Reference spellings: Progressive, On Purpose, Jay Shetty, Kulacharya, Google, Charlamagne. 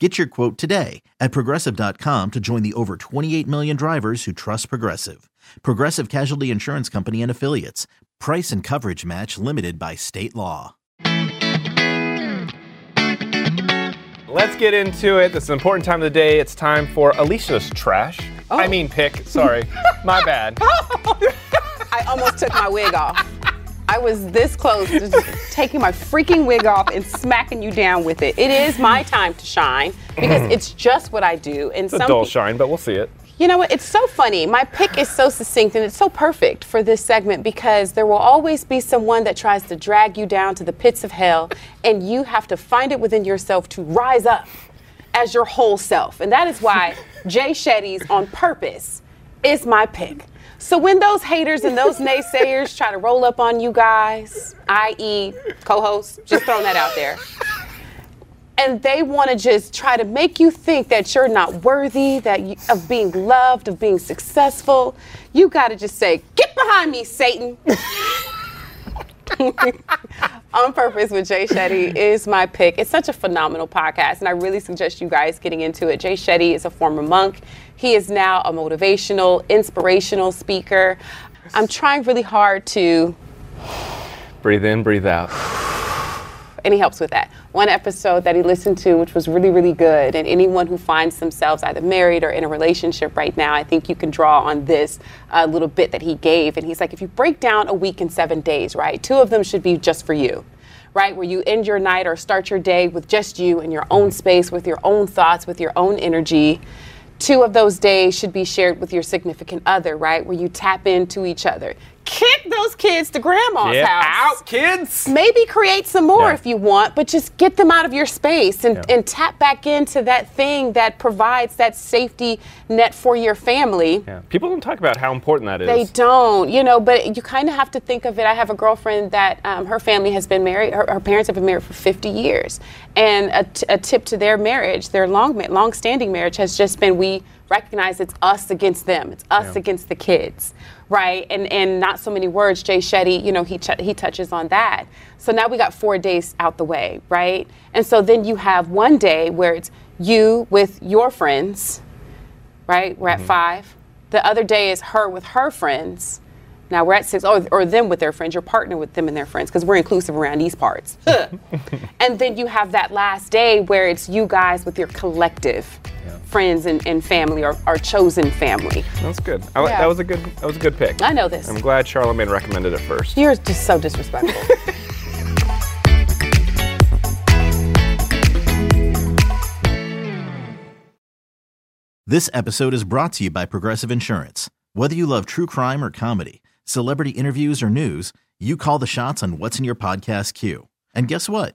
Get your quote today at Progressive.com to join the over 28 million drivers who trust Progressive. Progressive Casualty Insurance Company and Affiliates. Price and coverage match limited by state law. Let's get into it. This is an important time of the day. It's time for Alicia's trash. Oh. I mean pick, sorry. My bad. I almost took my wig off. I was this close to just taking my freaking wig off and smacking you down with it. It is my time to shine because it's just what I do. And it's a dull shine, but we'll see it. You know what? It's so funny. My pick is so succinct and it's so perfect for this segment because there will always be someone that tries to drag you down to the pits of hell and you have to find it within yourself to rise up as your whole self. And that is why Jay Shetty's On Purpose is my pick. So when those haters and those naysayers try to roll up on you guys, i.e. co-hosts, just throwing that out there, and they want to just try to make you think that you're not worthy of being loved, of being successful, you got to just say, "Get behind me, Satan." On Purpose with Jay Shetty is my pick. It's such a phenomenal podcast, and I really suggest you guys getting into it. Jay Shetty is a former monk. He is now a motivational, inspirational speaker. I'm trying really hard to breathe in, breathe out. And he helps with that. One episode that he listened to, which was really, really good, and anyone who finds themselves either married or in a relationship right now, I think you can draw on this little bit that he gave. And he's like, if you break down a week in 7 days, right, 2 of them should be just for you, right, where you end your night or start your day with just you in your own space, with your own thoughts, with your own energy. 2 of those days should be shared with your significant other, right, where you tap into each other. Kick those kids to grandma's house. Get out, kids. Maybe create some more if you want, but just get them out of your space and tap back into that thing that provides that safety net for your family. Yeah. People don't talk about how important that is. They don't, you know, but you kind of have to think of it. I have a girlfriend that her family has been married. Her parents have been married for 50 years. And a tip to their marriage, their long-standing marriage has just been, we recognize it's us against them. It's us against the kids, right? And not so many words. Jay Shetty, you know, he touches on that. So now we got 4 days out the way, right? And so then you have one day where it's you with your friends, right? We're at 5. The other day is her with her friends. Now we're at 6, or them with their friends, your partner with them and their friends, because we're inclusive around these parts. And then you have that last day where it's you guys with your collective friends and family, or our chosen family. That's good. That was a good pick. I know this. I'm glad Charlamagne recommended it first. You're just so disrespectful. This episode is brought to you by Progressive Insurance. Whether you love true crime or comedy, celebrity interviews or news, you call the shots on what's in your podcast queue. And guess what?